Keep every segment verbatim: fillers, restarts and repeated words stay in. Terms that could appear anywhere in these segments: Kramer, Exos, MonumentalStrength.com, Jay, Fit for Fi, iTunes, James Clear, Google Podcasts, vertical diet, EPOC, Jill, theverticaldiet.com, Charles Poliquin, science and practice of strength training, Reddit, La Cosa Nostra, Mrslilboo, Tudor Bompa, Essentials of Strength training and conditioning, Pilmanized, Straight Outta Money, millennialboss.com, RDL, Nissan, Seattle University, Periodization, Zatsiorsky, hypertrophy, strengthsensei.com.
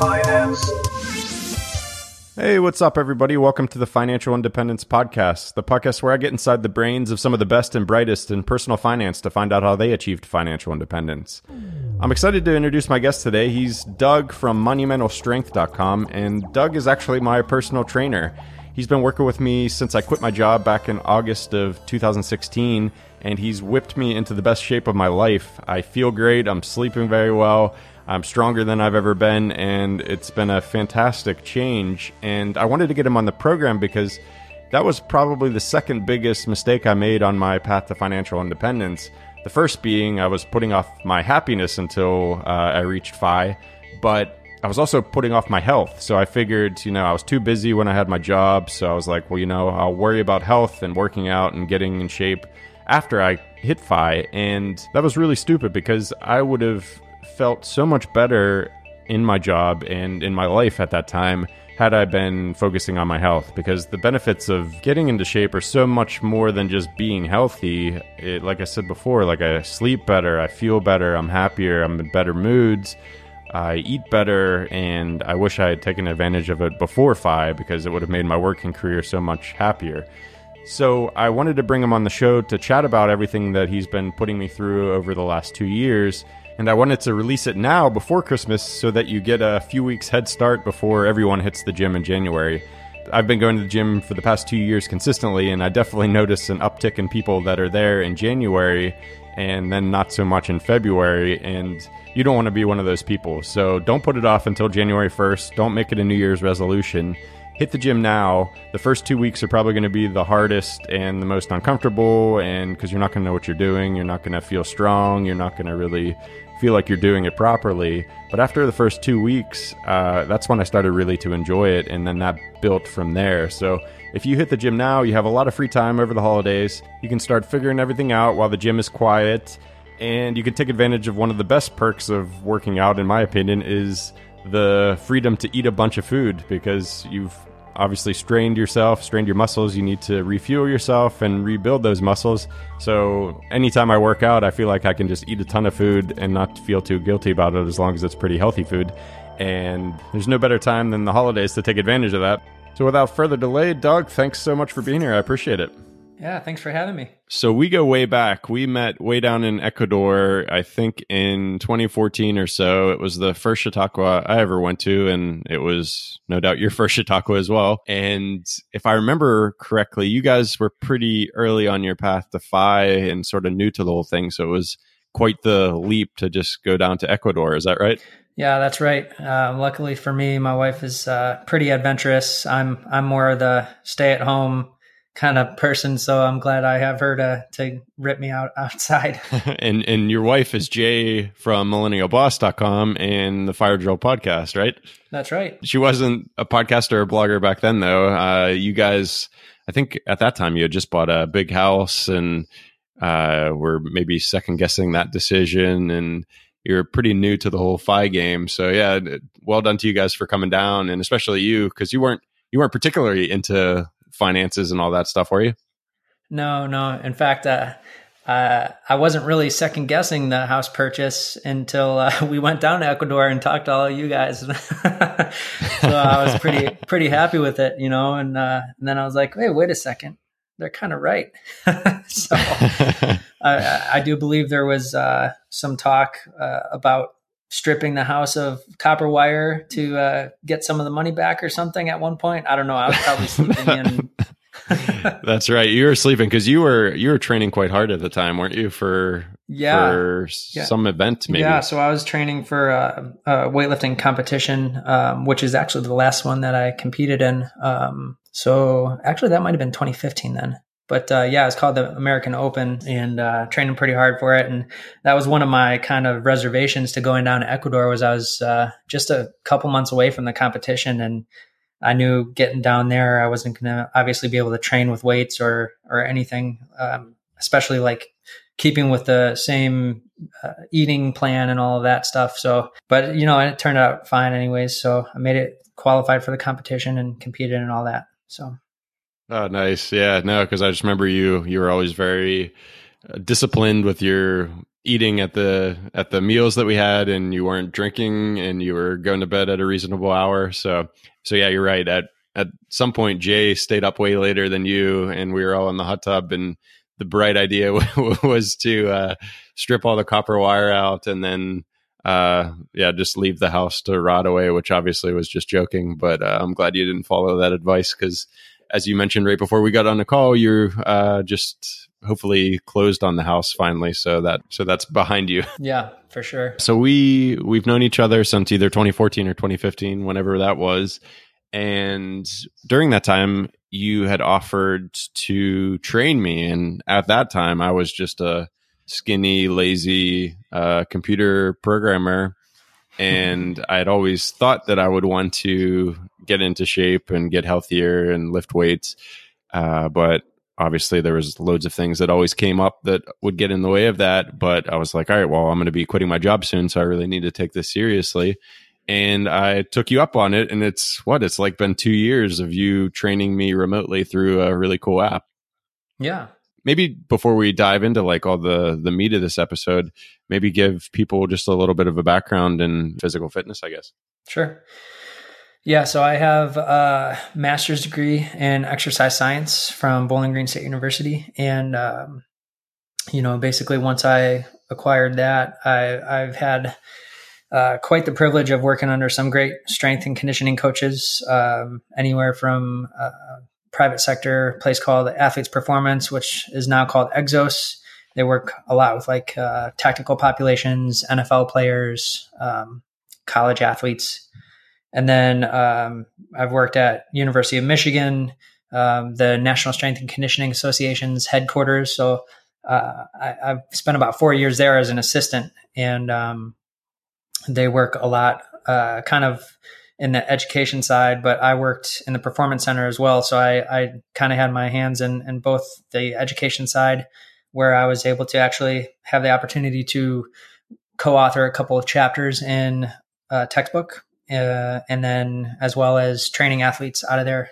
finance. Hey, what's up, everybody? Welcome to the Financial Independence Podcast, the podcast where I get inside the brains of some of the best and brightest in personal finance to find out how they achieved financial independence. I'm excited to introduce my guest today. He's Doug from Monumental Strength dot com, and Doug is actually my personal trainer. He's been working with me since I quit my job back in August of two thousand sixteen, and he's whipped me into the best shape of my life. I feel great. I'm sleeping very well. I'm stronger than I've ever been, and it's been a fantastic change. And I wanted to get him on the program because that was probably the second biggest mistake I made on my path to financial independence. The first being I was putting off my happiness until uh, I reached Fi, but I was also putting off my health. So I figured, you know, I was too busy when I had my job. So I was like, well, you know, I'll worry about health and working out and getting in shape after I hit Fi. And that was really stupid because I would have felt so much better in my job and in my life at that time had I been focusing on my health, because the benefits of getting into shape are so much more than just being healthy. It, like I said before, like I sleep better, I feel better, I'm happier, I'm in better moods. I eat better, and I wish I had taken advantage of it before Fi because it would have made my working career so much happier. So I wanted to bring him on the show to chat about everything that he's been putting me through over the last two years. And I wanted to release it now before Christmas so that you get a few weeks head start before everyone hits the gym in January. I've been going to the gym for the past two years consistently, and I definitely notice an uptick in people that are there in January and then not so much in February, and you don't want to be one of those people. So don't put it off until January first. Don't make it a New Year's resolution. Hit the gym now. The first two weeks are probably going to be the hardest and the most uncomfortable, and because you're not going to know what you're doing. You're not going to feel strong. You're not going to really feel like you're doing it properly. But after the first two weeks, uh, that's when I started really to enjoy it, and then that built from there. So if you hit the gym now, you have a lot of free time over the holidays. You can start figuring everything out while the gym is quiet, and you can take advantage of one of the best perks of working out, in my opinion, is the freedom to eat a bunch of food, because you've obviously strained yourself, strained your muscles. You need to refuel yourself and rebuild those muscles. So anytime I work out, I feel like I can just eat a ton of food and not feel too guilty about it, as long as it's pretty healthy food. And there's no better time than the holidays to take advantage of that. So without further delay, Doug, thanks so much for being here. I appreciate it. Yeah, thanks for having me. So we go way back. We met way down in Ecuador, I think in twenty fourteen or so. It was the first Chautauqua I ever went to, and it was no doubt your first Chautauqua as well. And if I remember correctly, you guys were pretty early on your path to Fi and sort of new to the whole thing. So it was quite the leap to just go down to Ecuador. Is that right? Yeah, that's right. Uh, luckily for me, my wife is uh, pretty adventurous. I'm I'm more of the stay-at-home kind of person, so I'm glad I have her to to rip me out outside. and and your wife is Jay from millennial boss dot com and the Fire Drill podcast, right? That's right. She wasn't a podcaster or blogger back then, though. Uh, you guys, I think at that time you had just bought a big house and uh, were maybe second guessing that decision, and you're pretty new to the whole Fi game. So yeah, well done to you guys for coming down, and especially you, because you weren't you weren't particularly into finances and all that stuff, were you? No, no. In fact, uh, uh, I wasn't really second guessing the house purchase until uh, we went down to Ecuador and talked to all of you guys. So I was pretty, pretty happy with it, you know. And, uh, and then I was like, "Wait, wait a second, they're kind of right." So I, I do believe there was uh, some talk uh, about stripping the house of copper wire to uh, get some of the money back or something at one point. I don't know. I was probably sleeping in. That's right. You were sleeping because you were you were training quite hard at the time, weren't you? For yeah, for yeah. some event maybe. Yeah. So I was training for uh, a weightlifting competition, um, which is actually the last one that I competed in. Um, so actually, that might have been twenty fifteen then. But uh, yeah, it's called the American Open, and uh, training pretty hard for it. And that was one of my kind of reservations to going down to Ecuador, was I was uh, just a couple months away from the competition, and I knew getting down there I wasn't going to obviously be able to train with weights or or anything, um, especially like keeping with the same uh, eating plan and all of that stuff. So, but you know, it turned out fine anyways. So I made it, qualified for the competition, and competed and all that. So. Oh, nice. Yeah, no, because I just remember you, you were always very disciplined with your eating at the at the meals that we had, and you weren't drinking, and you were going to bed at a reasonable hour. So so yeah, you're right. At at some point, Jay stayed up way later than you, and we were all in the hot tub, and the bright idea was to uh, strip all the copper wire out and then uh, yeah, just leave the house to rot away, which obviously was just joking. But uh, I'm glad you didn't follow that advice, because as you mentioned right before we got on the call, you uh, just hopefully closed on the house finally. So that so that's behind you. Yeah, for sure. So we we've known each other since either twenty fourteen or twenty fifteen, whenever that was. And during that time, you had offered to train me. And at that time, I was just a skinny, lazy uh, computer programmer. And I had always thought that I would want to get into shape and get healthier and lift weights. Uh, but obviously, there was loads of things that always came up that would get in the way of that. But I was like, all right, well, I'm going to be quitting my job soon, so I really need to take this seriously. And I took you up on it, and it's what it's like been two years of you training me remotely through a really cool app. Yeah. Maybe before we dive into like all the, the meat of this episode, maybe give people just a little bit of a background in physical fitness, I guess. Sure. Yeah. So I have a master's degree in exercise science from Bowling Green State University. And, um, you know, basically once I acquired that, I, I've had Uh, quite the privilege of working under some great strength and conditioning coaches, um, anywhere from a private sector place called Athletes Performance, which is now called Exos. They work a lot with like uh, tactical populations, N F L players, um, college athletes. And then um, I've worked at University of Michigan, um, the National Strength and Conditioning Association's headquarters. So uh, I, I've spent about four years there as an assistant, and um they work a lot uh, kind of in the education side, but I worked in the performance center as well. So I, I kind of had my hands in, in both the education side, where I was able to actually have the opportunity to co-author a couple of chapters in a textbook, uh, and then as well as training athletes out of there.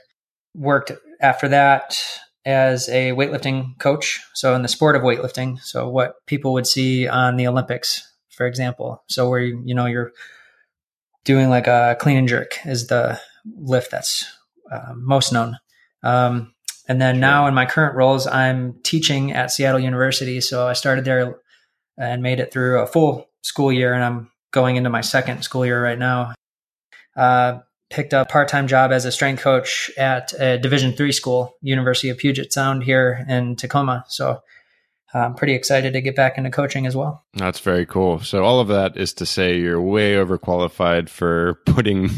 Worked after that as a weightlifting coach, so in the sport of weightlifting, so what people would see on the Olympics, for example. So where, you know, you're doing like a clean and jerk is the lift that's uh, most known. Um, and then sure. Now in my current roles, I'm teaching at Seattle University. So I started there and made it through a full school year, and I'm going into my second school year right now. Uh, picked up a part-time job as a strength coach at a Division three school, University of Puget Sound here in Tacoma. So I'm pretty excited to get back into coaching as well. That's very cool. So all of that is to say you're way overqualified for putting,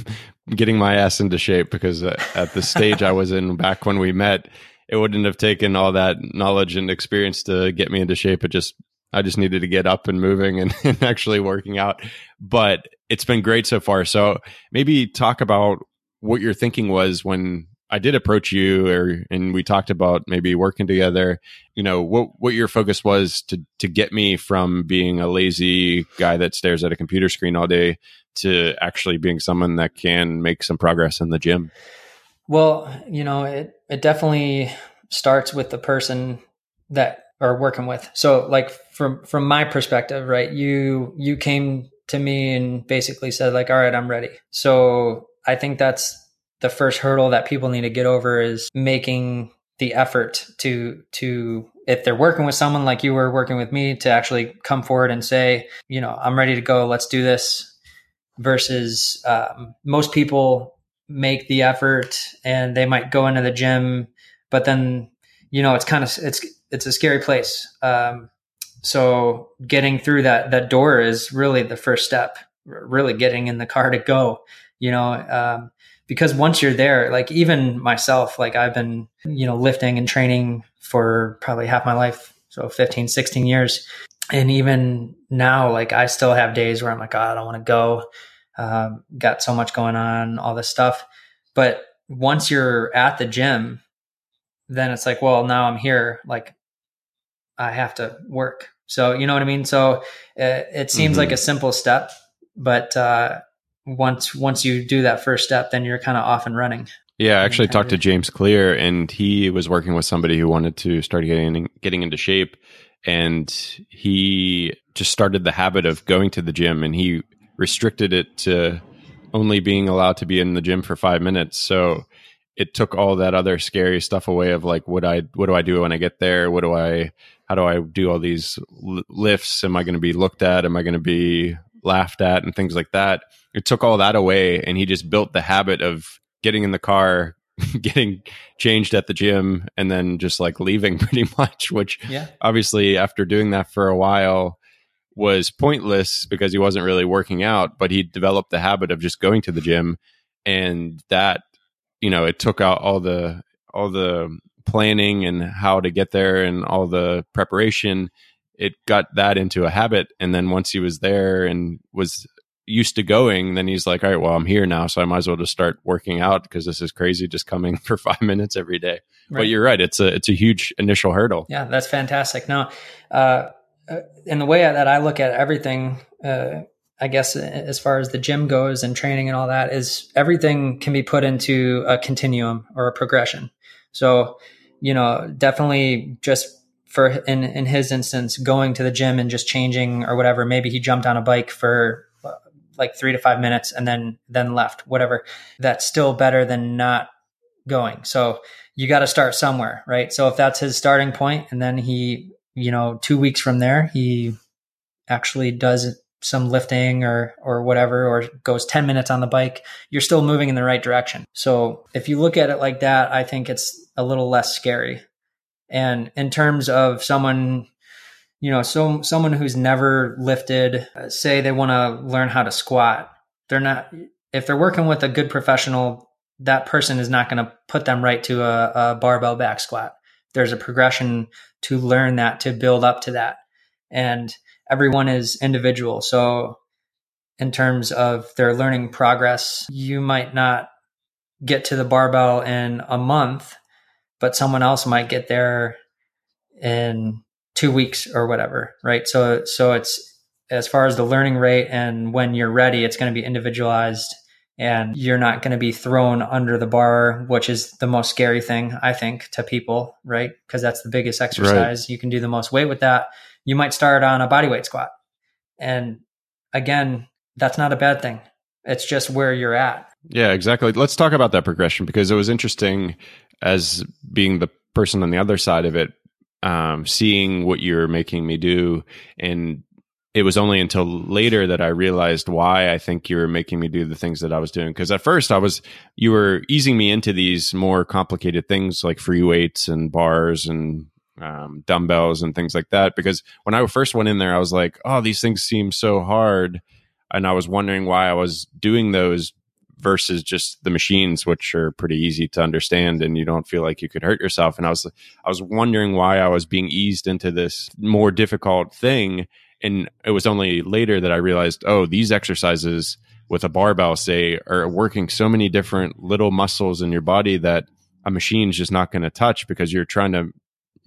getting my ass into shape, because at the stage I was in back when we met, it wouldn't have taken all that knowledge and experience to get me into shape. It just, I just needed to get up and moving and, and actually working out. But it's been great so far. So maybe talk about what your thinking was when I did approach you, or, and we talked about maybe working together, you know, what, what your focus was to, to get me from being a lazy guy that stares at a computer screen all day to actually being someone that can make some progress in the gym. Well, you know, it, it definitely starts with the person that are working with. So like from, from my perspective, right, you, you came to me and basically said like, all right, I'm ready. So I think that's the first hurdle that people need to get over, is making the effort to, to, if they're working with someone like you were working with me, to actually come forward and say, you know, I'm ready to go, let's do this, versus um, most people make the effort and they might go into the gym, but then, you know, it's kind of, it's, it's a scary place. Um, so getting through that, that door is really the first step, really getting in the car to go, you know, um, because once you're there, like even myself, like I've been, you know, lifting and training for probably half my life. So fifteen, sixteen years. And even now, like I still have days where I'm like, oh, I don't want to go. Um, got so much going on, all this stuff. But once you're at the gym, then it's like, well, now I'm here. Like I have to work. So, you know what I mean? So it, it seems mm-hmm. like a simple step, but, uh, Once once you do that first step, then you're kind of off and running. Yeah, I actually talked to James Clear, and he was working with somebody who wanted to start getting getting into shape, And he just started the habit of going to the gym, and he restricted it to only being allowed to be in the gym for five minutes. So it took all that other scary stuff away of like, what I, what do I do when I get there? What do I, how do I do all these lifts? Am I going to be looked at? Am I going to be laughed at and things like that? It took all that away. And he just built the habit of getting in the car, getting changed at the gym, and then just like leaving pretty much, which yeah. obviously after doing that for a while was pointless because he wasn't really working out, but he developed the habit of just going to the gym. And that, you know, it took out all the, all the planning and how to get there and all the preparation. It got that into a habit. And then once he was there and was used to going, then he's like, all right, well, I'm here now, so I might as well just start working out because this is crazy just coming for five minutes every day. Right. But you're right. It's a, it's a huge initial hurdle. Yeah, that's fantastic. Now, uh, in the way that I look at everything, uh, I guess as far as the gym goes and training and all that, is everything can be put into a continuum or a progression. So, you know, definitely just for in, in his instance, going to the gym and just changing or whatever, maybe he jumped on a bike for like three to five minutes and then, then left, whatever. That's still better than not going. So you got to start somewhere, right? So if that's his starting point, and then he, you know, two weeks from there, he actually does some lifting or, or whatever, or goes ten minutes on the bike, you're still moving in the right direction. So if you look at it like that, I think it's a little less scary. And in terms of someone, you know, so someone who's never lifted, say they want to learn how to squat, they're not, if they're working with a good professional, that person is not going to put them right to a, a barbell back squat. There's a progression to learn that, to build up to that. And everyone is individual. So in terms of their learning progress, you might not get to the barbell in a month, but someone else might get there in two weeks or whatever, right? So, so it's, as far as the learning rate and when you're ready, it's going to be individualized, and you're not going to be thrown under the bar, which is the most scary thing, I think, to people, right? Because that's the biggest exercise. Right. You can do the most weight with that. You might start on a bodyweight squat. And again, that's not a bad thing. It's just where you're at. Yeah, exactly. Let's talk about that progression, because it was interesting as being the person on the other side of it, um, seeing what you're making me do. And it was only until later that I realized why I think you were making me do the things that I was doing. Because at first I was, you were easing me into these more complicated things like free weights and bars and um, dumbbells and things like that. Because when I first went in there, I was like, oh, these things seem so hard. And I was wondering why I was doing those versus just the machines, which are pretty easy to understand and you don't feel like you could hurt yourself. And I was, I was wondering why I was being eased into this more difficult thing. And it was only later that I realized, oh, these exercises with a barbell, say, are working so many different little muscles in your body that a machine's just not going to touch, because you're trying to,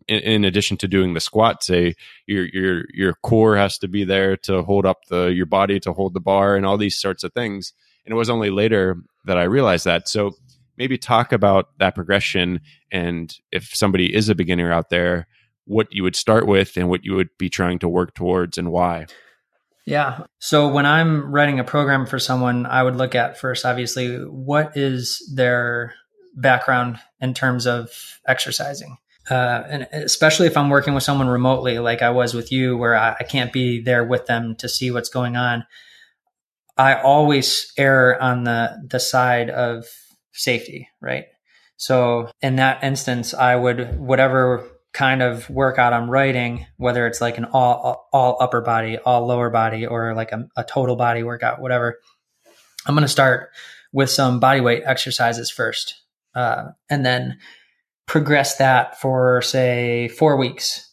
in, in addition to doing the squat, say, your your your core has to be there to hold up the your body to hold the bar and all these sorts of things. And it was only later that I realized that. So maybe talk about that progression, and if somebody is a beginner out there, what you would start with and what you would be trying to work towards and why. Yeah. So when I'm writing a program for someone, I would look at first, obviously, what is their background in terms of exercising? Uh, and especially if I'm working with someone remotely, like I was with you, where I, I can't be there with them to see what's going on. I always err on the, the side of safety, right? So in that instance, I would, whatever kind of workout I'm writing, whether it's like an all, all upper body, all lower body, or like a, a total body workout, whatever, I'm going to start with some body weight exercises first, uh, and then progress that for, say, four weeks.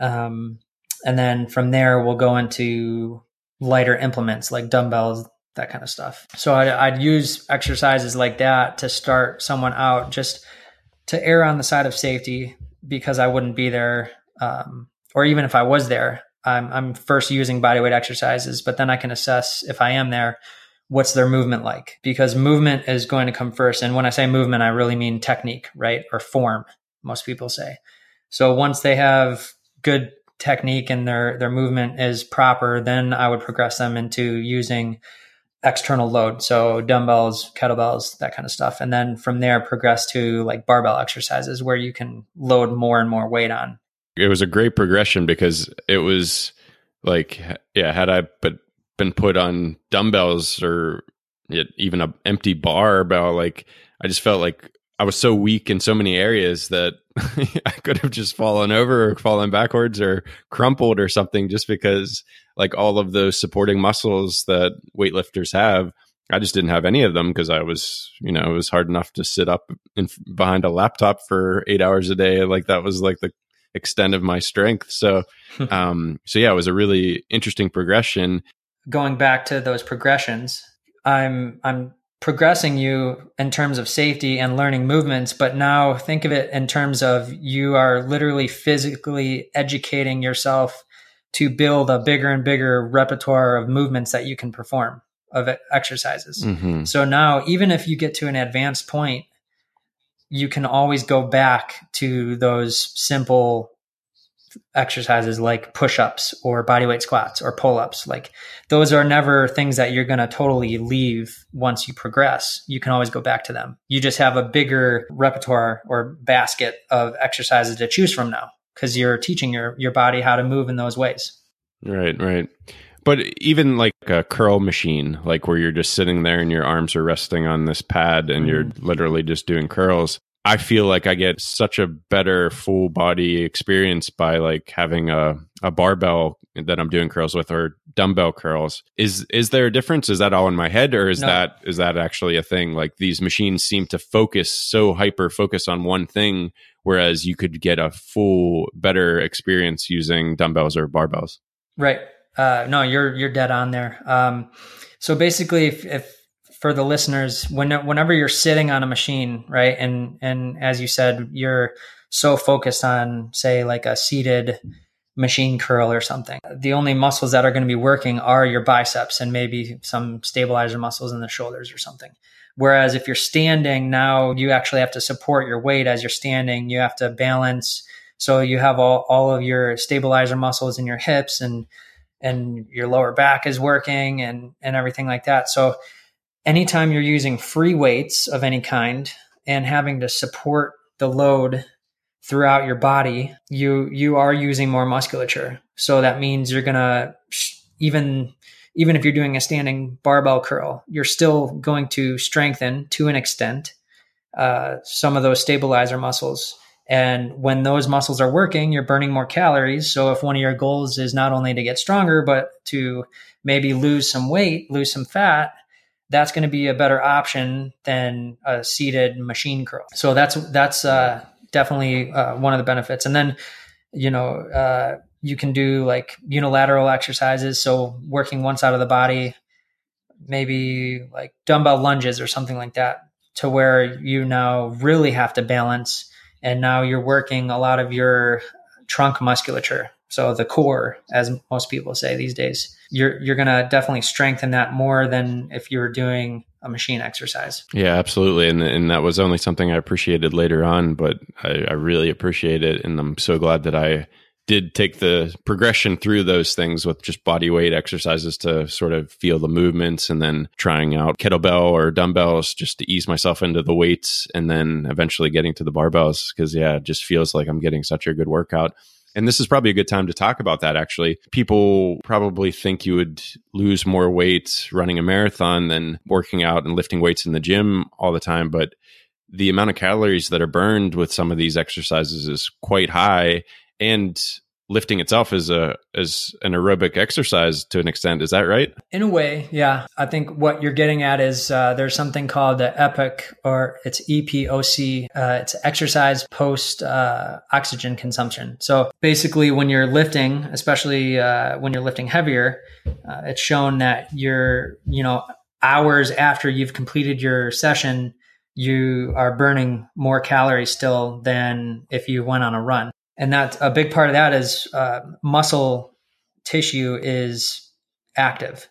Um, and then from there, we'll go into lighter implements like dumbbells, that kind of stuff. So I'd, I'd use exercises like that to start someone out, just to err on the side of safety, because I wouldn't be there. Um, or even if I was there, I'm, I'm first using bodyweight exercises, but then I can assess, if I am there, what's their movement like? Because movement is going to come first. And when I say movement, I really mean technique, right? Or form, most people say. So once they have good technique and their, their movement is proper, then I would progress them into using external load. So dumbbells, kettlebells, that kind of stuff. And then from there, progress to like barbell exercises where you can load more and more weight on. It was a great progression because it was like, yeah, had I put, been put on dumbbells or even an empty barbell, like I just felt like I was so weak in so many areas that I could have just fallen over or fallen backwards or crumpled or something, just because like all of those supporting muscles that weightlifters have, I just didn't have any of them because I was, you know, it was hard enough to sit up in, behind a laptop for eight hours a day. Like that was like the extent of my strength. So, um, so yeah, it was a really interesting progression. Going back to those progressions, I'm, I'm, progressing you in terms of safety and learning movements, but now think of it in terms of you are literally physically educating yourself to build a bigger and bigger repertoire of movements that you can perform, of exercises. Mm-hmm. So now, even if you get to an advanced point, you can always go back to those simple exercises like push-ups or bodyweight squats or pull-ups. Like those are never things that you're going to totally leave once you progress. You can always go back to them. You just have a bigger repertoire or basket of exercises to choose from now because you're teaching your, your body how to move in those ways. Right, right. But even like a curl machine, like where you're just sitting there and your arms are resting on this pad and mm-hmm. you're literally just doing curls. I feel like I get such a better full body experience by like having a, a barbell that I'm doing curls with or dumbbell curls. Is is there a difference? Is that all in my head or is no. that is that actually a thing? Like these machines seem to focus so hyper focus on one thing, whereas you could get a full better experience using dumbbells or barbells. Right. Uh, no, you're you're dead on there. Um, so basically, if, if for the listeners, when, whenever you're sitting on a machine, right? And, and as you said, you're so focused on, say, like a seated machine curl or something, the only muscles that are going to be working are your biceps and maybe some stabilizer muscles in the shoulders or something. Whereas if you're standing now, you actually have to support your weight as you're standing. You have to balance. So you have all, all of your stabilizer muscles in your hips and, and your lower back is working and, and everything like that. So anytime you're using free weights of any kind and having to support the load throughout your body, you you are using more musculature. So that means you're going to, even even if you're doing a standing barbell curl, you're still going to strengthen to an extent uh, some of those stabilizer muscles. And when those muscles are working, you're burning more calories. So if one of your goals is not only to get stronger, but to maybe lose some weight, lose some fat, that's going to be a better option than a seated machine curl. So that's that's uh, definitely uh, one of the benefits. And then, you know, uh, you can do like unilateral exercises. So working one side of the body, maybe like dumbbell lunges or something like that, to where you now really have to balance. And now you're working a lot of your trunk musculature. So the core, as most people say these days, you're you're going to definitely strengthen that more than if you were doing a machine exercise. Yeah, absolutely. And and that was only something I appreciated later on, but I, I really appreciate it. And I'm so glad that I did take the progression through those things with just body weight exercises to sort of feel the movements and then trying out kettlebell or dumbbells just to ease myself into the weights and then eventually getting to the barbells because, yeah, it just feels like I'm getting such a good workout. And this is probably a good time to talk about that, actually. People probably think you would lose more weight running a marathon than working out and lifting weights in the gym all the time. But the amount of calories that are burned with some of these exercises is quite high. And lifting itself is a is an aerobic exercise to an extent. Is that right? In a way, yeah. I think what you're getting at is uh, there's something called the E P O C, or it's E P O C. Uh, it's exercise post uh, oxygen consumption. So basically, when you're lifting, especially uh, when you're lifting heavier, uh, it's shown that you're, you know, hours after you've completed your session, you are burning more calories still than if you went on a run. And that a big part of that is uh, muscle tissue is active.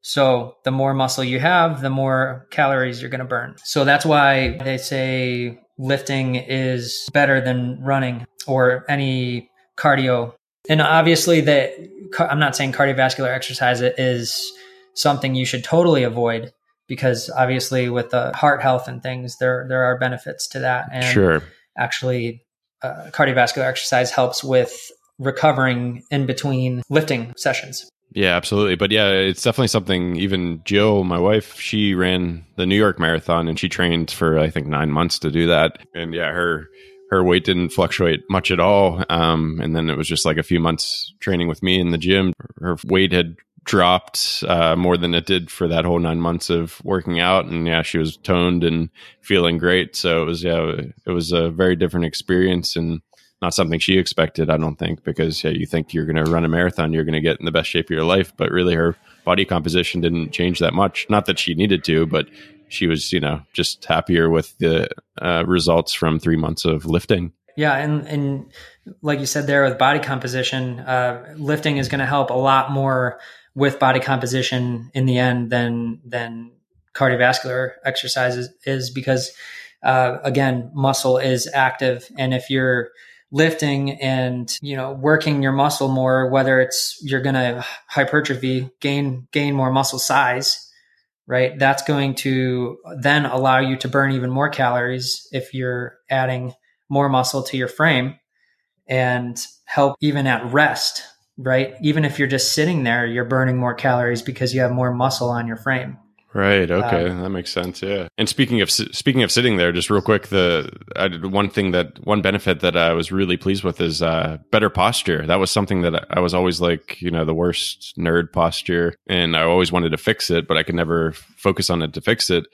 So the more muscle you have, the more calories you're going to burn. So that's why they say lifting is better than running or any cardio And obviously that I'm not saying cardiovascular exercise is something you should totally avoid, because obviously with the heart health and things, there, there are benefits to that. And sure. actually uh, cardiovascular exercise helps with recovering in between lifting sessions. Yeah, absolutely. But yeah, it's definitely something. Even Jill, my wife, she ran the New York Marathon and she trained for, I think, nine months to do that. And yeah, her her weight didn't fluctuate much at all. Um, and then it was just like a few months training with me in the gym. Her weight had dropped uh, more than it did for that whole nine months of working out. And yeah, she was toned and feeling great. So it was, yeah, it was a very different experience. And not something she expected, I don't think, because yeah, you think you're going to run a marathon, you're going to get in the best shape of your life, but really her body composition didn't change that much. Not that she needed to, but she was, you know, just happier with the uh, results from three months of lifting. Yeah, and and like you said there with body composition, uh, lifting is going to help a lot more with body composition in the end than than cardiovascular exercises is, because uh, again, muscle is active, and if you're lifting and, you know, working your muscle more, whether it's you're going to hypertrophy, gain, gain more muscle size, right? That's going to then allow you to burn even more calories if you're adding more muscle to your frame, and help even at rest, right? Even if you're just sitting there, you're burning more calories because you have more muscle on your frame. Right. Okay. Um, that makes sense. Yeah. And speaking of, speaking of sitting there, just real quick, the I did one thing that one benefit that I was really pleased with is uh, better posture. That was something that I was always like, you know, the worst nerd posture, and I always wanted to fix it, but I could never focus on it to fix it.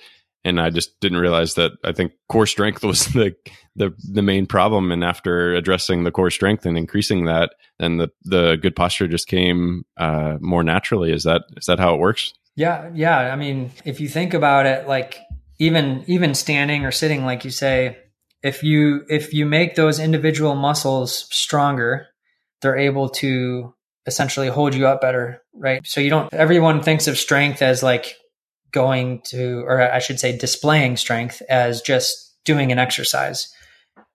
And I just didn't realize that I think core strength was the, the, the main problem. And after addressing the core strength and increasing that, then the, the good posture just came uh, more naturally. Is that, is that how it works? Yeah. Yeah. I mean, if you think about it, like even, even standing or sitting, like you say, if you, if you make those individual muscles stronger, they're able to essentially hold you up better. Right. So you don't, everyone thinks of strength as like going to, or I should say displaying strength as just doing an exercise,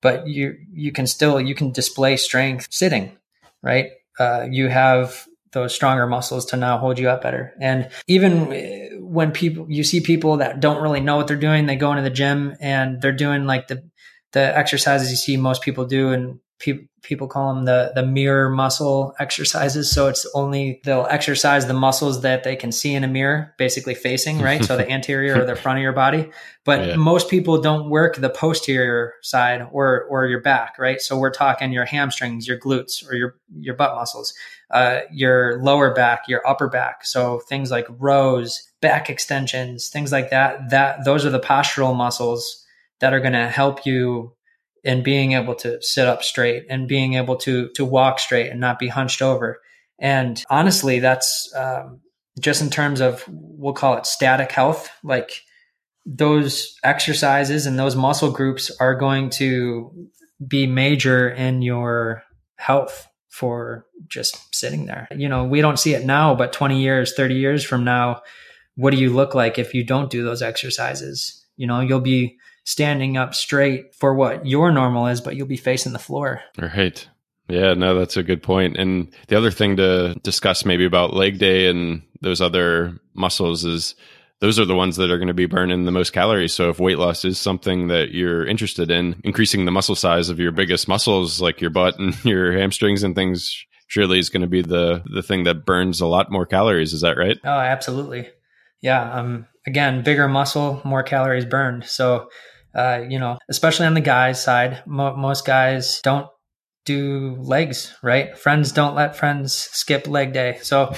but you, you can still, you can display strength sitting, right? Uh, you have those stronger muscles to now hold you up better. And even when people, you see people that don't really know what they're doing, they go into the gym and they're doing like the, the exercises you see most people do. And pe- people call them the, the mirror muscle exercises. So it's only, they'll exercise the muscles that they can see in a mirror, basically facing, right? So the anterior or the front of your body, but yeah. Most people don't work the posterior side or, or your back, right? So we're talking your hamstrings, your glutes, or your, your butt muscles. Uh, your lower back, your upper back. So things like rows, back extensions, things like that, that those are the postural muscles that are going to help you in being able to sit up straight and being able to, to walk straight and not be hunched over. And honestly, that's um, just in terms of, we'll call it static health, like those exercises and those muscle groups are going to be major in your health for just sitting there. You know, we don't see it now, but twenty years, thirty years from now, what do you look like if you don't do those exercises? You know, you'll be standing up straight for what your normal is, but you'll be facing the floor. Right. Yeah, no, that's a good point. And the other thing to discuss maybe about leg day and those other muscles is those are the ones that are going to be burning the most calories. So if weight loss is something that you're interested in, increasing the muscle size of your biggest muscles, like your butt and your hamstrings and things, surely is going to be the, the thing that burns a lot more calories. Is that right? Oh, absolutely. Yeah. Um, again, bigger muscle, more calories burned. So, uh, you know, especially on the guys' side, mo- most guys don't do legs, right? Friends don't let friends skip leg day. So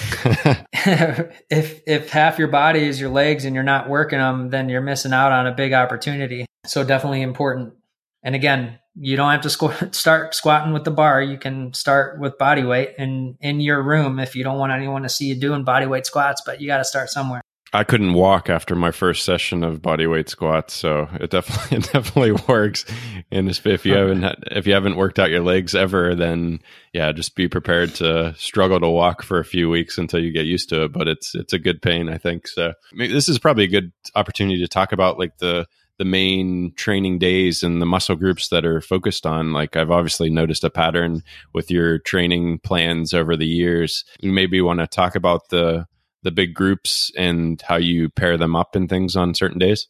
if if half your body is your legs and you're not working them, then you're missing out on a big opportunity. So definitely important. And again, you don't have to squ- start squatting with the bar. You can start with body weight and in your room if you don't want anyone to see you doing body weight squats, but you got to start somewhere. I couldn't walk after my first session of bodyweight squats, so it definitely it definitely works. And if you haven't if you haven't worked out your legs ever, then yeah, just be prepared to struggle to walk for a few weeks until you get used to it. But it's it's a good pain, I think. So I mean, this is probably a good opportunity to talk about like the the main training days and the muscle groups that are focused on. Like, I've obviously noticed a pattern with your training plans over the years. You maybe want to talk about the the big groups and how you pair them up and things on certain days.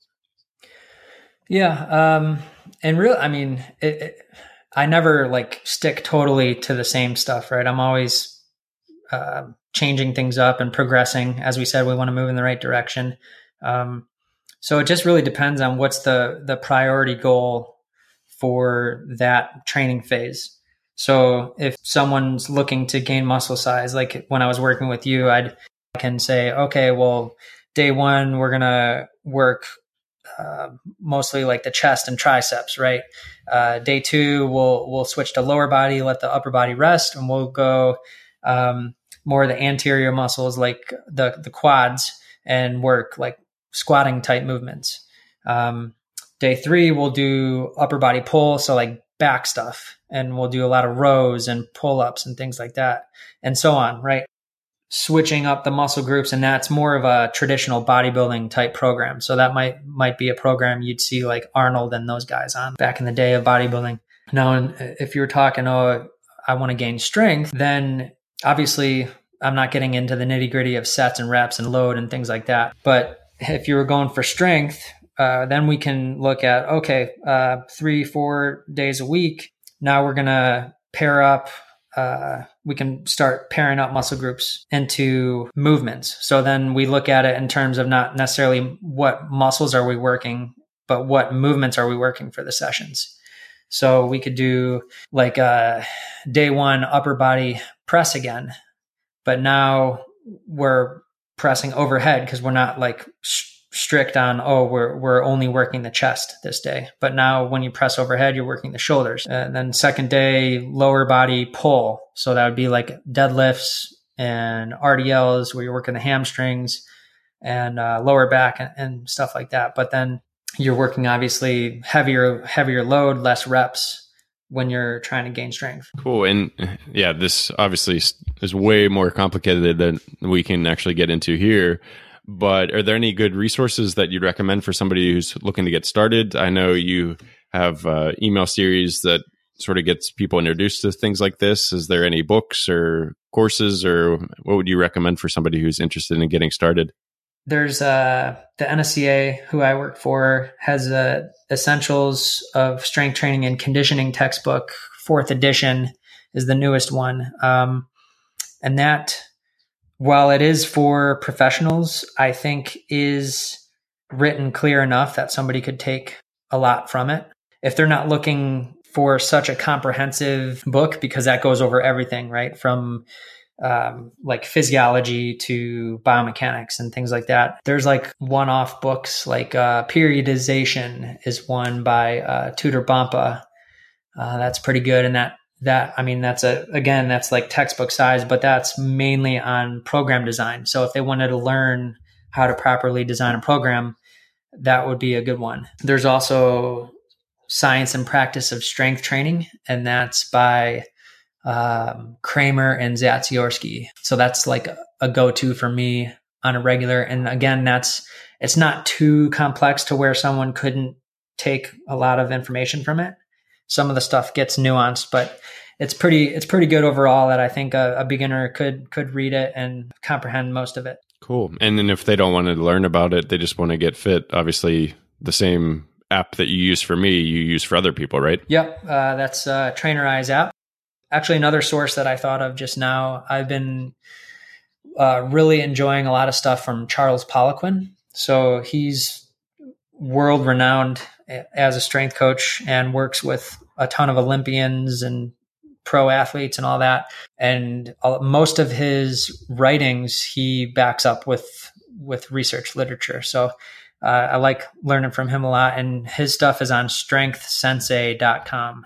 Yeah. Um, and really, I mean, it, it, I never like stick totally to the same stuff, right? I'm always uh, changing things up and progressing. As we said, we want to move in the right direction. Um, so it just really depends on what's the, the priority goal for that training phase. So if someone's looking to gain muscle size, like when I was working with you, I'd I can say, okay, well, day one, we're going to work uh, mostly like the chest and triceps, right? Uh, day two, we'll we'll switch to lower body, let the upper body rest, and we'll go um, more of the anterior muscles like the, the quads and work like squatting type movements. Um, day three, we'll do upper body pull, so like back stuff, and we'll do a lot of rows and pull-ups and things like that, and so on, right? Switching up the muscle groups. And that's more of a traditional bodybuilding type program. So that might, might be a program you'd see like Arnold and those guys on back in the day of bodybuilding. Now, if you're talking, oh, I want to gain strength, then obviously I'm not getting into the nitty gritty of sets and reps and load and things like that. But if you were going for strength, uh, then we can look at, okay, uh, three, four days a week. Now we're going to pair up, uh, we can start pairing up muscle groups into movements. So then we look at it in terms of not necessarily what muscles are we working, but what movements are we working for the sessions. So we could do like a day one upper body press again, but now we're pressing overhead because we're not like sh- strict on, oh, we're, we're only working the chest this day. But now when you press overhead, you're working the shoulders. And then second day, lower body pull. So that would be like deadlifts and R D Ls where you're working the hamstrings and uh, lower back and, and stuff like that. But then you're working obviously heavier, heavier load, less reps when you're trying to gain strength. Cool. And yeah, this obviously is way more complicated than we can actually get into here. But are there any good resources that you'd recommend for somebody who's looking to get started? I know you have uh, email series that sort of gets people introduced to things like this. Is there any books or courses, or what would you recommend for somebody who's interested in getting started? There's uh, the N S C A, who I work for, has a Essentials of Strength Training and Conditioning textbook. Fourth edition is the newest one. Um, and that, while it is for professionals, I think is written clear enough that somebody could take a lot from it. If they're not looking for such a comprehensive book, because that goes over everything, right? From um, like physiology to biomechanics and things like that. There's like one-off books, like uh, Periodization is one by uh, Tudor Bompa. Uh, that's pretty good. And that That, I mean, that's a, again, that's like textbook size, but that's mainly on program design. So if they wanted to learn how to properly design a program, that would be a good one. There's also Science and Practice of Strength Training, and that's by um, Kramer and Zatsiorsky. So that's like a, a go-to for me on a regular. And again, that's, it's not too complex to where someone couldn't take a lot of information from it. Some of the stuff gets nuanced, but it's pretty, it's pretty good overall that I think a, a beginner could, could read it and comprehend most of it. Cool. And then if they don't want to learn about it, they just want to get fit. Obviously the same app that you use for me, you use for other people, right? Yep. Uh, that's a Trainerize app. Actually, another source that I thought of just now, I've been uh, really enjoying a lot of stuff from Charles Poliquin. So he's world renowned as a strength coach and works with a ton of Olympians and pro athletes and all that. And most of his writings, he backs up with, with research literature. So uh, I like learning from him a lot, and his stuff is on strength sensei dot com.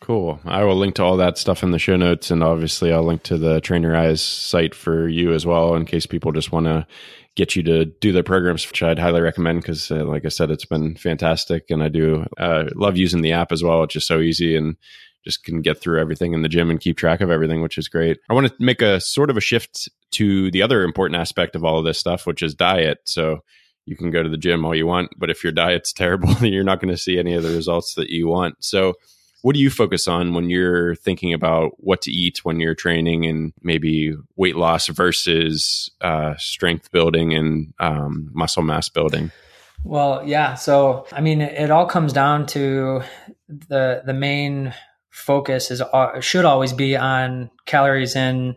Cool. I will link to all that stuff in the show notes. And obviously I'll link to the Trainerize site for you as well, in case people just want to get you to do their programs, which I'd highly recommend. Cause uh, like I said, it's been fantastic, and I do uh, love using the app as well. It's just so easy, and just can get through everything in the gym and keep track of everything, which is great. I want to make a sort of a shift to the other important aspect of all of this stuff, which is diet. So you can go to the gym all you want, but if your diet's terrible, you're not going to see any of the results that you want. So what do you focus on when you're thinking about what to eat when you're training and maybe weight loss versus uh, strength building and um, muscle mass building? Well, yeah. So, I mean, it all comes down to the the main focus is uh, should always be on calories in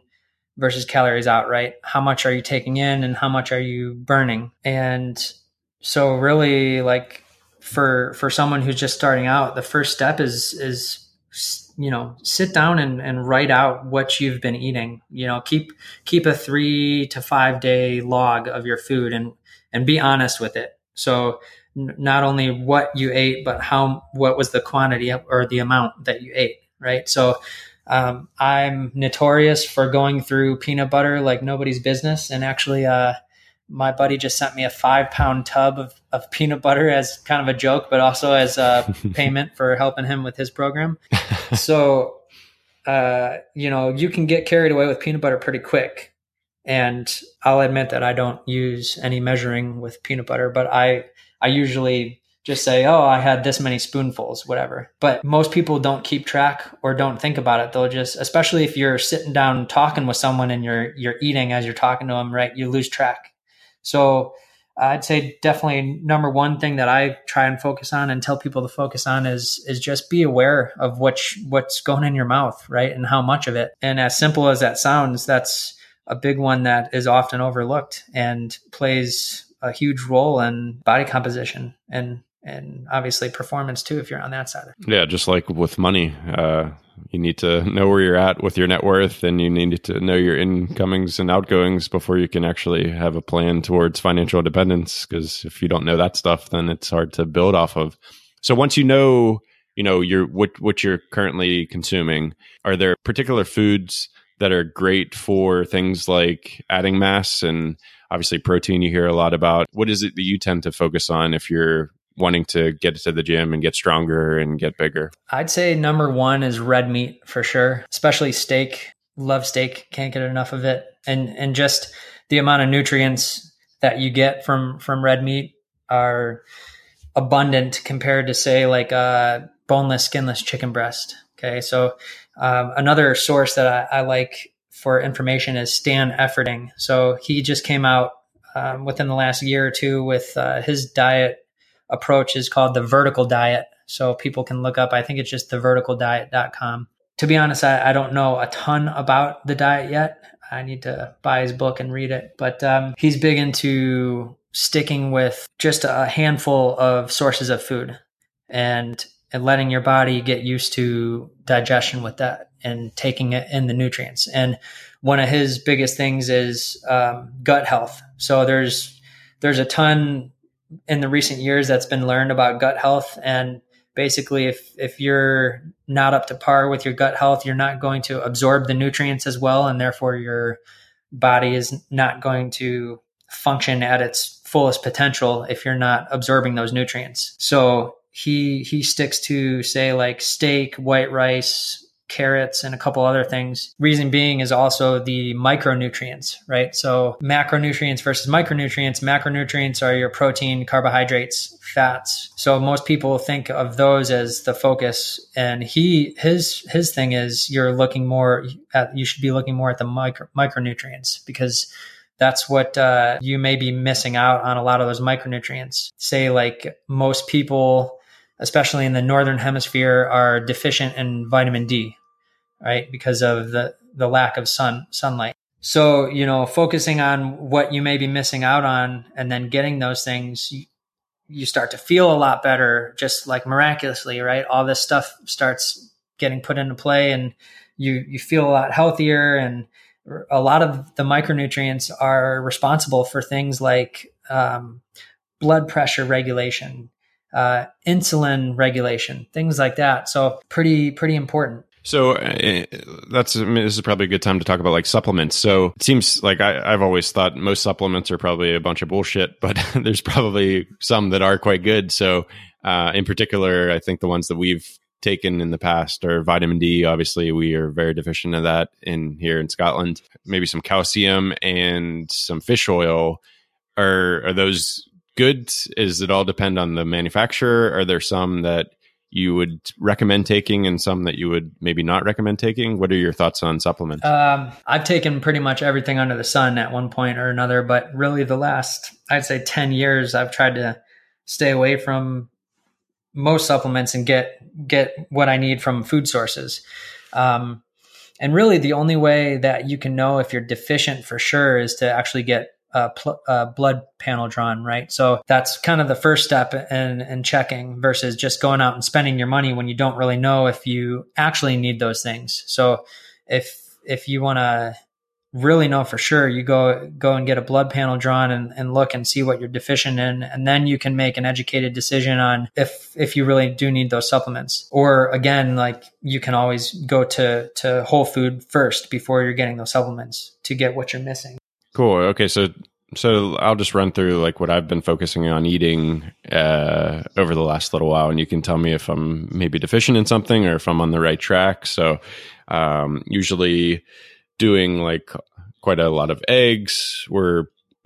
versus calories out, right? How much are you taking in and how much are you burning? And so really, like, for, for someone who's just starting out, the first step is, is, you know, sit down and, and write out what you've been eating, you know, keep, keep a three to five day log of your food and, and be honest with it. So n- not only what you ate, but how, what was the quantity or the amount that you ate, right? So, um, I'm notorious for going through peanut butter like nobody's business. And actually, uh, my buddy just sent me a five pound tub of, of peanut butter as kind of a joke, but also as a payment for helping him with his program. So, uh, you know, you can get carried away with peanut butter pretty quick. And I'll admit that I don't use any measuring with peanut butter, but I, I usually just say, oh, I had this many spoonfuls, whatever. But most people don't keep track or don't think about it. They'll just, especially if you're sitting down and talking with someone and you're, you're eating as you're talking to them, right? You lose track. So I'd say definitely number one thing that I try and focus on and tell people to focus on is, is just be aware of which, what's going in your mouth, right? And how much of it. And as simple as that sounds, that's a big one that is often overlooked and plays a huge role in body composition and, and obviously performance too, if you're on that side of it. Yeah. Just like with money, uh, you need to know where you're at with your net worth, and you need to know your incomings and outgoings before you can actually have a plan towards financial independence. Because if you don't know that stuff, then it's hard to build off of. So once you know, you know, your what what you're currently consuming, are there particular foods that are great for things like adding mass and obviously protein? You hear a lot about. What is it that you tend to focus on if you're wanting to get to the gym and get stronger and get bigger? I'd say number one is red meat for sure, especially steak. Love steak. Can't get enough of it. And, and just the amount of nutrients that you get from, from red meat are abundant compared to, say, like a boneless, skinless chicken breast. Okay. So, um, another source that I, I like for information is Stan Efferding. So he just came out, um, within the last year or two with, uh, his diet approach is called the vertical diet. So people can look up, I think it's just the vertical diet dot com. To be honest, I, I don't know a ton about the diet yet. I need to buy his book and read it, but um, he's big into sticking with just a handful of sources of food and, and letting your body get used to digestion with that and taking it in the nutrients. And one of his biggest things is um, gut health. So there's, there's a ton in the recent years that's been learned about gut health. And basically, if, if you're not up to par with your gut health, you're not going to absorb the nutrients as well. And therefore your body is not going to function at its fullest potential if you're not absorbing those nutrients. So he, he sticks to, say, like steak, white rice, carrots, and a couple other things. Reason being is also the micronutrients, right? So macronutrients versus micronutrients. Macronutrients are your protein, carbohydrates, fats. So most people think of those as the focus. And he, his, his thing is you're looking more at, you should be looking more at the micro, micronutrients, because that's what uh, you may be missing out on a lot of those micronutrients. Say, like, most people, especially in the Northern Hemisphere, are deficient in vitamin D, right? Because of the, the lack of sun, sunlight. So, you know, focusing on what you may be missing out on and then getting those things, you, you start to feel a lot better, just like miraculously, right? All this stuff starts getting put into play and you, you feel a lot healthier. And a lot of the micronutrients are responsible for things like um, blood pressure regulation, uh, insulin regulation, things like that. So pretty, pretty important. So uh, that's, I mean, this is probably a good time to talk about like supplements. So it seems like I, I've always thought most supplements are probably a bunch of bullshit, but there's probably some that are quite good. So, uh, in particular, I think the ones that we've taken in the past are vitamin D. Obviously, we are very deficient of that in here in Scotland, maybe some calcium and some fish oil. Are, are those good? Is it all depend on the manufacturer? Are there some that you would recommend taking and some that you would maybe not recommend taking? What are your thoughts on supplements? Um, I've taken pretty much everything under the sun at one point or another, but really the last, I'd say ten years, I've tried to stay away from most supplements and get, get what I need from food sources. Um, and really the only way that you can know if you're deficient for sure is to actually get Uh, pl- uh, blood panel drawn, right? So that's kind of the first step in, in checking versus just going out and spending your money when you don't really know if you actually need those things. So if if you want to really know for sure, you go go and get a blood panel drawn and, and look and see what you're deficient in, and then you can make an educated decision on if if you really do need those supplements. Or again, like you can always go to to whole food first before you're getting those supplements to get what you're missing. Cool. Okay. So, so I'll just run through like what I've been focusing on eating, uh, over the last little while, and you can tell me if I'm maybe deficient in something or if I'm on the right track. So, um, usually doing like quite a lot of eggs. We're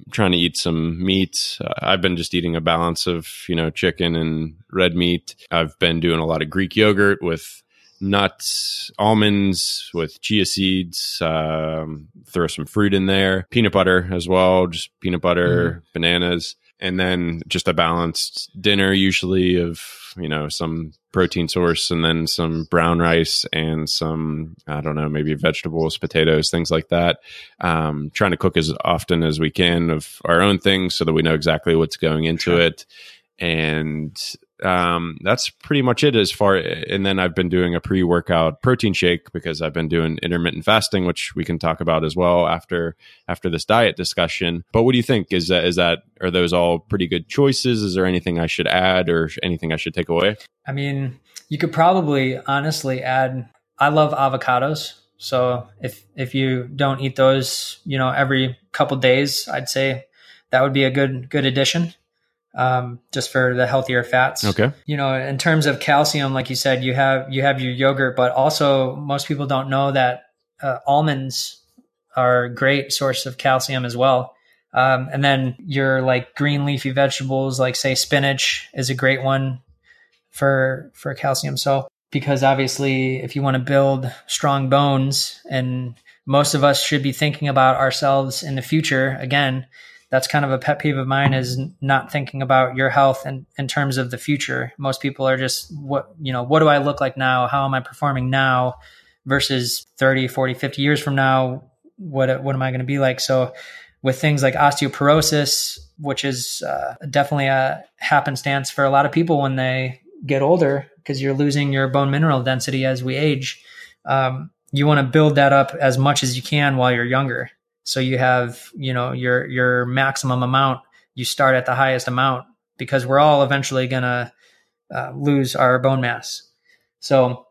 trying to eat some meat. Uh, I've been just eating a balance of, you know, chicken and red meat. I've been doing a lot of Greek yogurt with nuts, almonds, with chia seeds, um, throw some fruit in there, peanut butter as well, just peanut butter, mm. bananas, and then just a balanced dinner usually of, you know, some protein source and then some brown rice and some, I don't know, maybe vegetables, potatoes, things like that. Um, trying to cook as often as we can of our own things so that we know exactly what's going into sure. it. And um, that's pretty much it as far. And then I've been doing a pre-workout protein shake because I've been doing intermittent fasting, which we can talk about as well after, after this diet discussion. But what do you think? Is that, is that, are those all pretty good choices? Is there anything I should add or anything I should take away? I mean, you could probably honestly add, I love avocados. So if, if you don't eat those, you know, every couple days, I'd say that would be a good, good addition. Um, just for the healthier fats. Okay. You know, in terms of calcium, like you said, you have, you have your yogurt, but also most people don't know that, uh, almonds are a great source of calcium as well. Um, and then your like green leafy vegetables, like say spinach is a great one for, for calcium. So, because obviously if you want to build strong bones, and most of us should be thinking about ourselves in the future, again, that's kind of a pet peeve of mine, is not thinking about your health and in terms of the future. Most people are just, what, you know, what do I look like now? How am I performing now versus thirty, forty, fifty years from now? What, what am I going to be like? So with things like osteoporosis, which is uh, definitely a happenstance for a lot of people when they get older, because you're losing your bone mineral density as we age. Um, you want to build that up as much as you can while you're younger. So you have, you know, your, your maximum amount, you start at the highest amount, because we're all eventually going to uh, lose our bone mass. So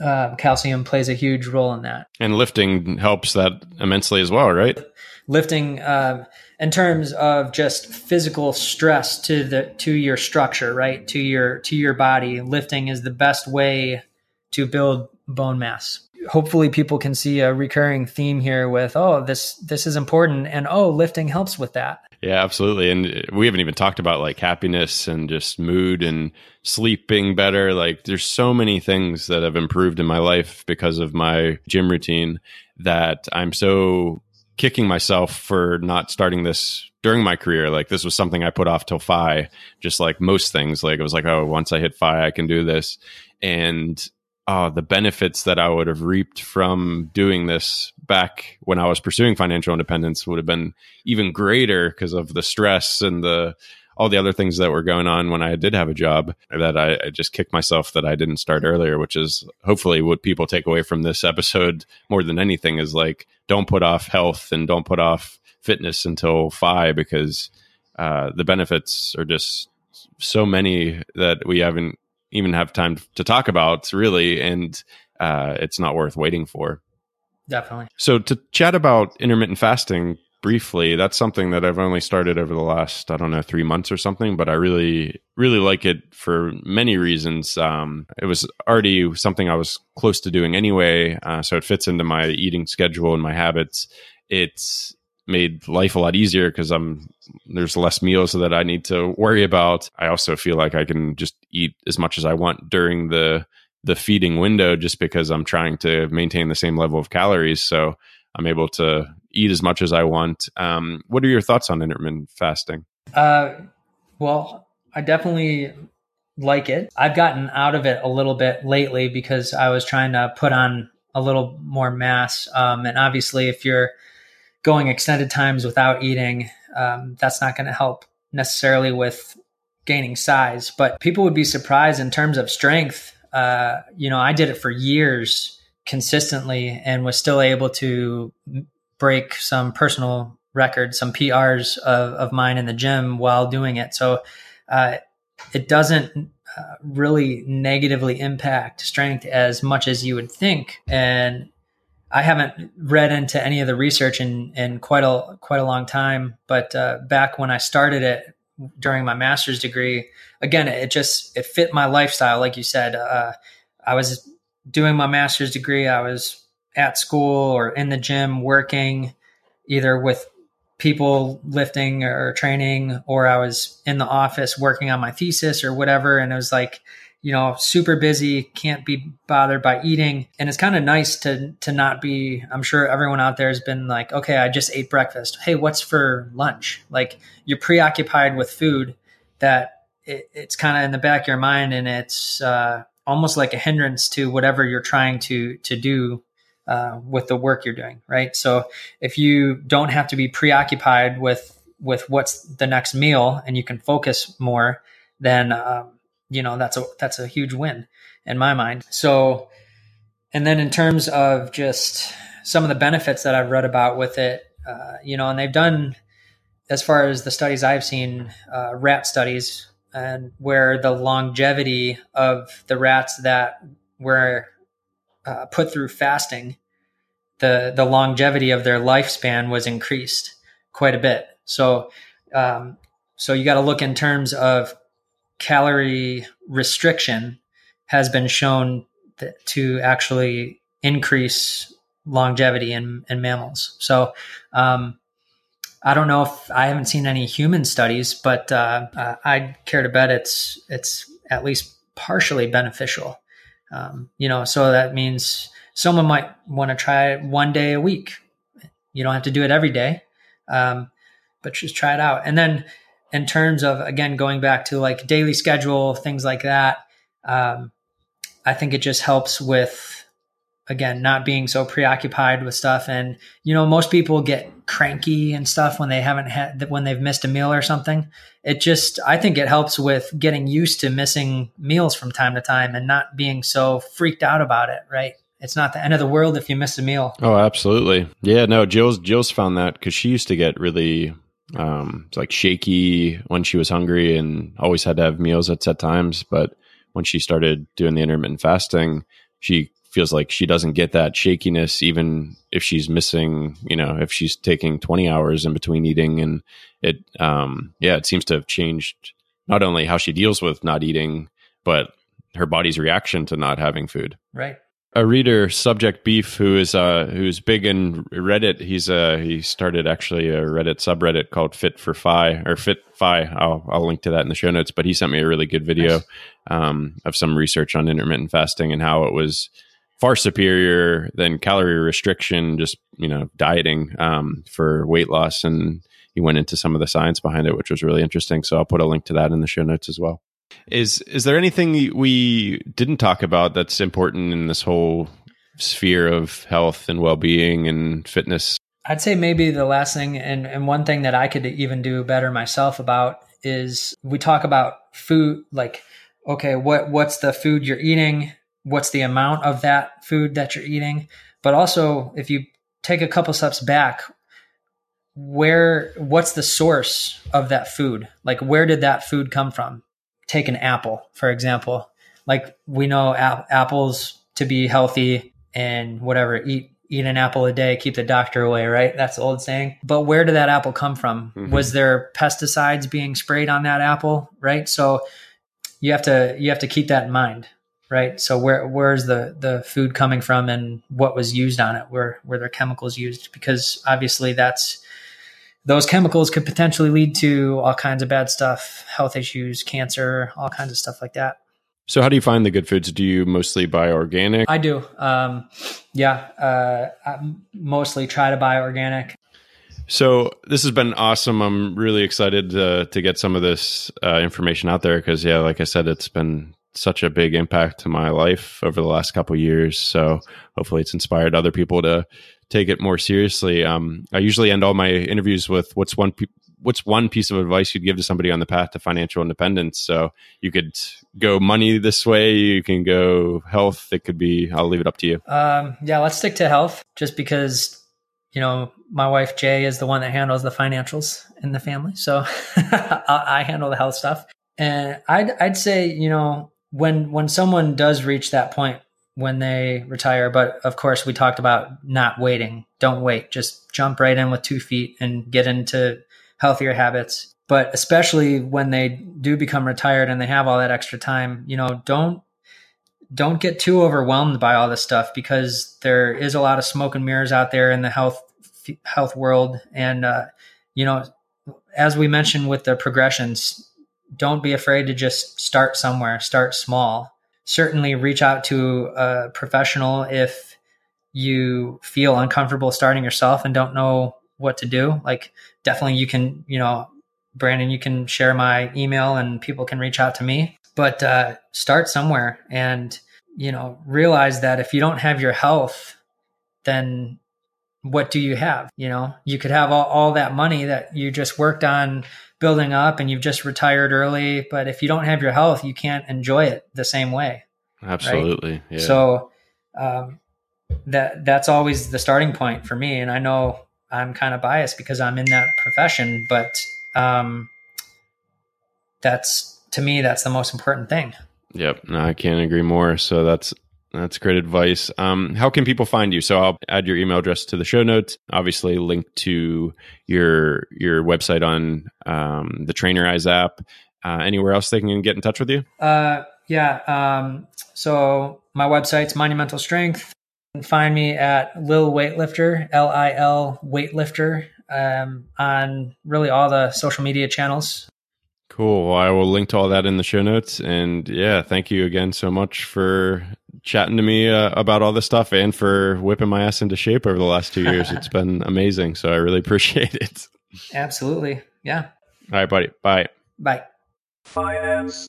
uh, calcium plays a huge role in that. And lifting helps that immensely as well, right? Lifting uh, in terms of just physical stress to the, to your structure, right? To your, to your body, lifting is the best way to build bone mass. Hopefully people can see a recurring theme here with, oh, this, this is important. And, oh, lifting helps with that. Yeah, absolutely. And we haven't even talked about like happiness and just mood and sleeping better. Like there's so many things that have improved in my life because of my gym routine that I'm so kicking myself for not starting this during my career. Like this was something I put off till Fi, just like most things. Like it was like, oh, once I hit Fi, I can do this. And oh, the benefits that I would have reaped from doing this back when I was pursuing financial independence would have been even greater because of the stress and the all the other things that were going on when I did have a job, that I, I just kicked myself that I didn't start earlier, which is hopefully what people take away from this episode more than anything is like, don't put off health and don't put off fitness until Fi, because uh, the benefits are just so many that we haven't even have time to talk about really. And uh, it's not worth waiting for. Definitely. So to chat about intermittent fasting briefly, that's something that I've only started over the last, I don't know, three months or something, but I really, really like it for many reasons. Um, it was already something I was close to doing anyway. Uh, so it fits into my eating schedule and my habits. It's made life a lot easier because I'm there's less meals that I need to worry about. I also feel like I can just eat as much as I want during the the feeding window just because I'm trying to maintain the same level of calories. So I'm able to eat as much as I want. Um, what are your thoughts on intermittent fasting? Uh, well, I definitely like it. I've gotten out of it a little bit lately because I was trying to put on a little more mass. Um, and obviously if you're going extended times without eating, um, that's not going to help necessarily with gaining size, but people would be surprised in terms of strength. Uh, you know, I did it for years consistently and was still able to break some personal records, some P Rs of, of mine in the gym while doing it. So uh, it doesn't uh, really negatively impact strength as much as you would think. And I haven't read into any of the research in, in quite a quite a long time. But uh, back when I started it, during my master's degree, again, it just, it fit my lifestyle. Like you said, uh, I was doing my master's degree. I was at school or in the gym working either with people lifting or training, or I was in the office working on my thesis or whatever. And it was like, you know, super busy, can't be bothered by eating. And it's kind of nice to, to not be, I'm sure everyone out there has been like, okay, I just ate breakfast. Hey, what's for lunch? Like you're preoccupied with food that it, it's kind of in the back of your mind. And it's uh, almost like a hindrance to whatever you're trying to, to do uh, with the work you're doing. Right. So if you don't have to be preoccupied with, with what's the next meal and you can focus more, then, um, you know, that's a, that's a huge win in my mind. So, and then in terms of just some of the benefits that I've read about with it, uh, you know, and they've done, as far as the studies I've seen, uh, rat studies, and where the longevity of the rats that were uh, put through fasting, the, the longevity of their lifespan was increased quite a bit. So, um, so you got to look in terms of calorie restriction has been shown th- to actually increase longevity in, in mammals. So, um, I don't know if I haven't seen any human studies, but, uh, uh I'd care to bet it's, it's at least partially beneficial. Um, you know, so that means someone might want to try it one day a week. You don't have to do it every day. Um, but just try it out. And then, in terms of, again, going back to like daily schedule, things like that, um, I think it just helps with, again, not being so preoccupied with stuff. And, you know, most people get cranky and stuff when they haven't had, when they've missed a meal or something. It just, I think it helps with getting used to missing meals from time to time and not being so freaked out about it, right? It's not the end of the world if you miss a meal. Oh, absolutely. Yeah, no, Jill's, Jill's found that because she used to get really... Um, it's like shaky when she was hungry and always had to have meals at set times. But when she started doing the intermittent fasting, she feels like she doesn't get that shakiness, even if she's missing, you know, if she's taking twenty hours in between eating. And it, um, yeah, it seems to have changed not only how she deals with not eating, but her body's reaction to not having food. Right. A reader, Subject Beef, who is uh, who's big in Reddit. He's uh, he started actually a Reddit subreddit called Fit for Fi or Fit Fi. I'll I'll link to that in the show notes. But he sent me a really good video nice. um, of some research on intermittent fasting and how it was far superior than calorie restriction, just you know dieting um, for weight loss. And he went into some of the science behind it, which was really interesting. So I'll put a link to that in the show notes as well. Is is there anything we didn't talk about that's important in this whole sphere of health and well-being and fitness? I'd say maybe the last thing, and, and one thing that I could even do better myself about is we talk about food, like, okay, what what's the food you're eating? What's the amount of that food that you're eating? But also, if you take a couple steps back, where what's the source of that food? Like, where did that food come from? Take an apple, for example. Like we know ap- apples to be healthy and whatever, eat eat an apple a day, keep the doctor away, right? That's the old saying. But where did that apple come from? Mm-hmm. Was there pesticides being sprayed on that apple, right? So you have to you have to keep that in mind, right? So where where's the, the food coming from and what was used on it? Where were there chemicals used? Because obviously that's those chemicals could potentially lead to all kinds of bad stuff, health issues, cancer, all kinds of stuff like that. So how do you find the good foods? Do you mostly buy organic? I do. Um, yeah, uh, I mostly try to buy organic. So this has been awesome. I'm really excited uh, to get some of this uh, information out there because, yeah, like I said, it's been such a big impact to my life over the last couple of years. So hopefully it's inspired other people to take it more seriously. Um, I usually end all my interviews with what's one pe- what's one piece of advice you'd give to somebody on the path to financial independence. So you could go money this way, you can go health. It could be, I'll leave it up to you. Um, yeah, let's stick to health just because, you know, my wife, Jay, is the one that handles the financials in the family. So I handle the health stuff. And I'd, I'd say, you know, when, when someone does reach that point, when they retire, but of course we talked about not waiting, don't wait, just jump right in with two feet and get into healthier habits. But especially when they do become retired and they have all that extra time, you know, don't, don't get too overwhelmed by all this stuff because there is a lot of smoke and mirrors out there in the health, health world. And, uh, you know, as we mentioned with the progressions, don't be afraid to just start somewhere, start small. Certainly reach out to a professional if you feel uncomfortable starting yourself and don't know what to do. Like definitely you can, you know, Brandon, you can share my email and people can reach out to me, but uh, start somewhere and, you know, realize that if you don't have your health, then what do you have? You know, you could have all, all that money that you just worked on building up and you've just retired early. But if you don't have your health, you can't enjoy it the same way. Absolutely. Right? Yeah. So um, that that's always the starting point for me. And I know I'm kind of biased because I'm in that profession, but um, that's, to me, that's the most important thing. Yep. No, I can't agree more. So that's, that's great advice. Um, how can people find you? So I'll add your email address to the show notes, obviously link to your your website on um, the Trainerize app. Uh, anywhere else they can get in touch with you? Uh, yeah. Um, so my website's Monumental Strength. You can find me at Lil Weightlifter, L I L Weightlifter, um, on really all the social media channels. Cool. I will link to all that in the show notes. And yeah, thank you again so much for chatting to me uh, about all this stuff and for whipping my ass into shape over the last two years. It's been amazing. So I really appreciate it. Absolutely. Yeah. All right, buddy. Bye. Bye. Finance.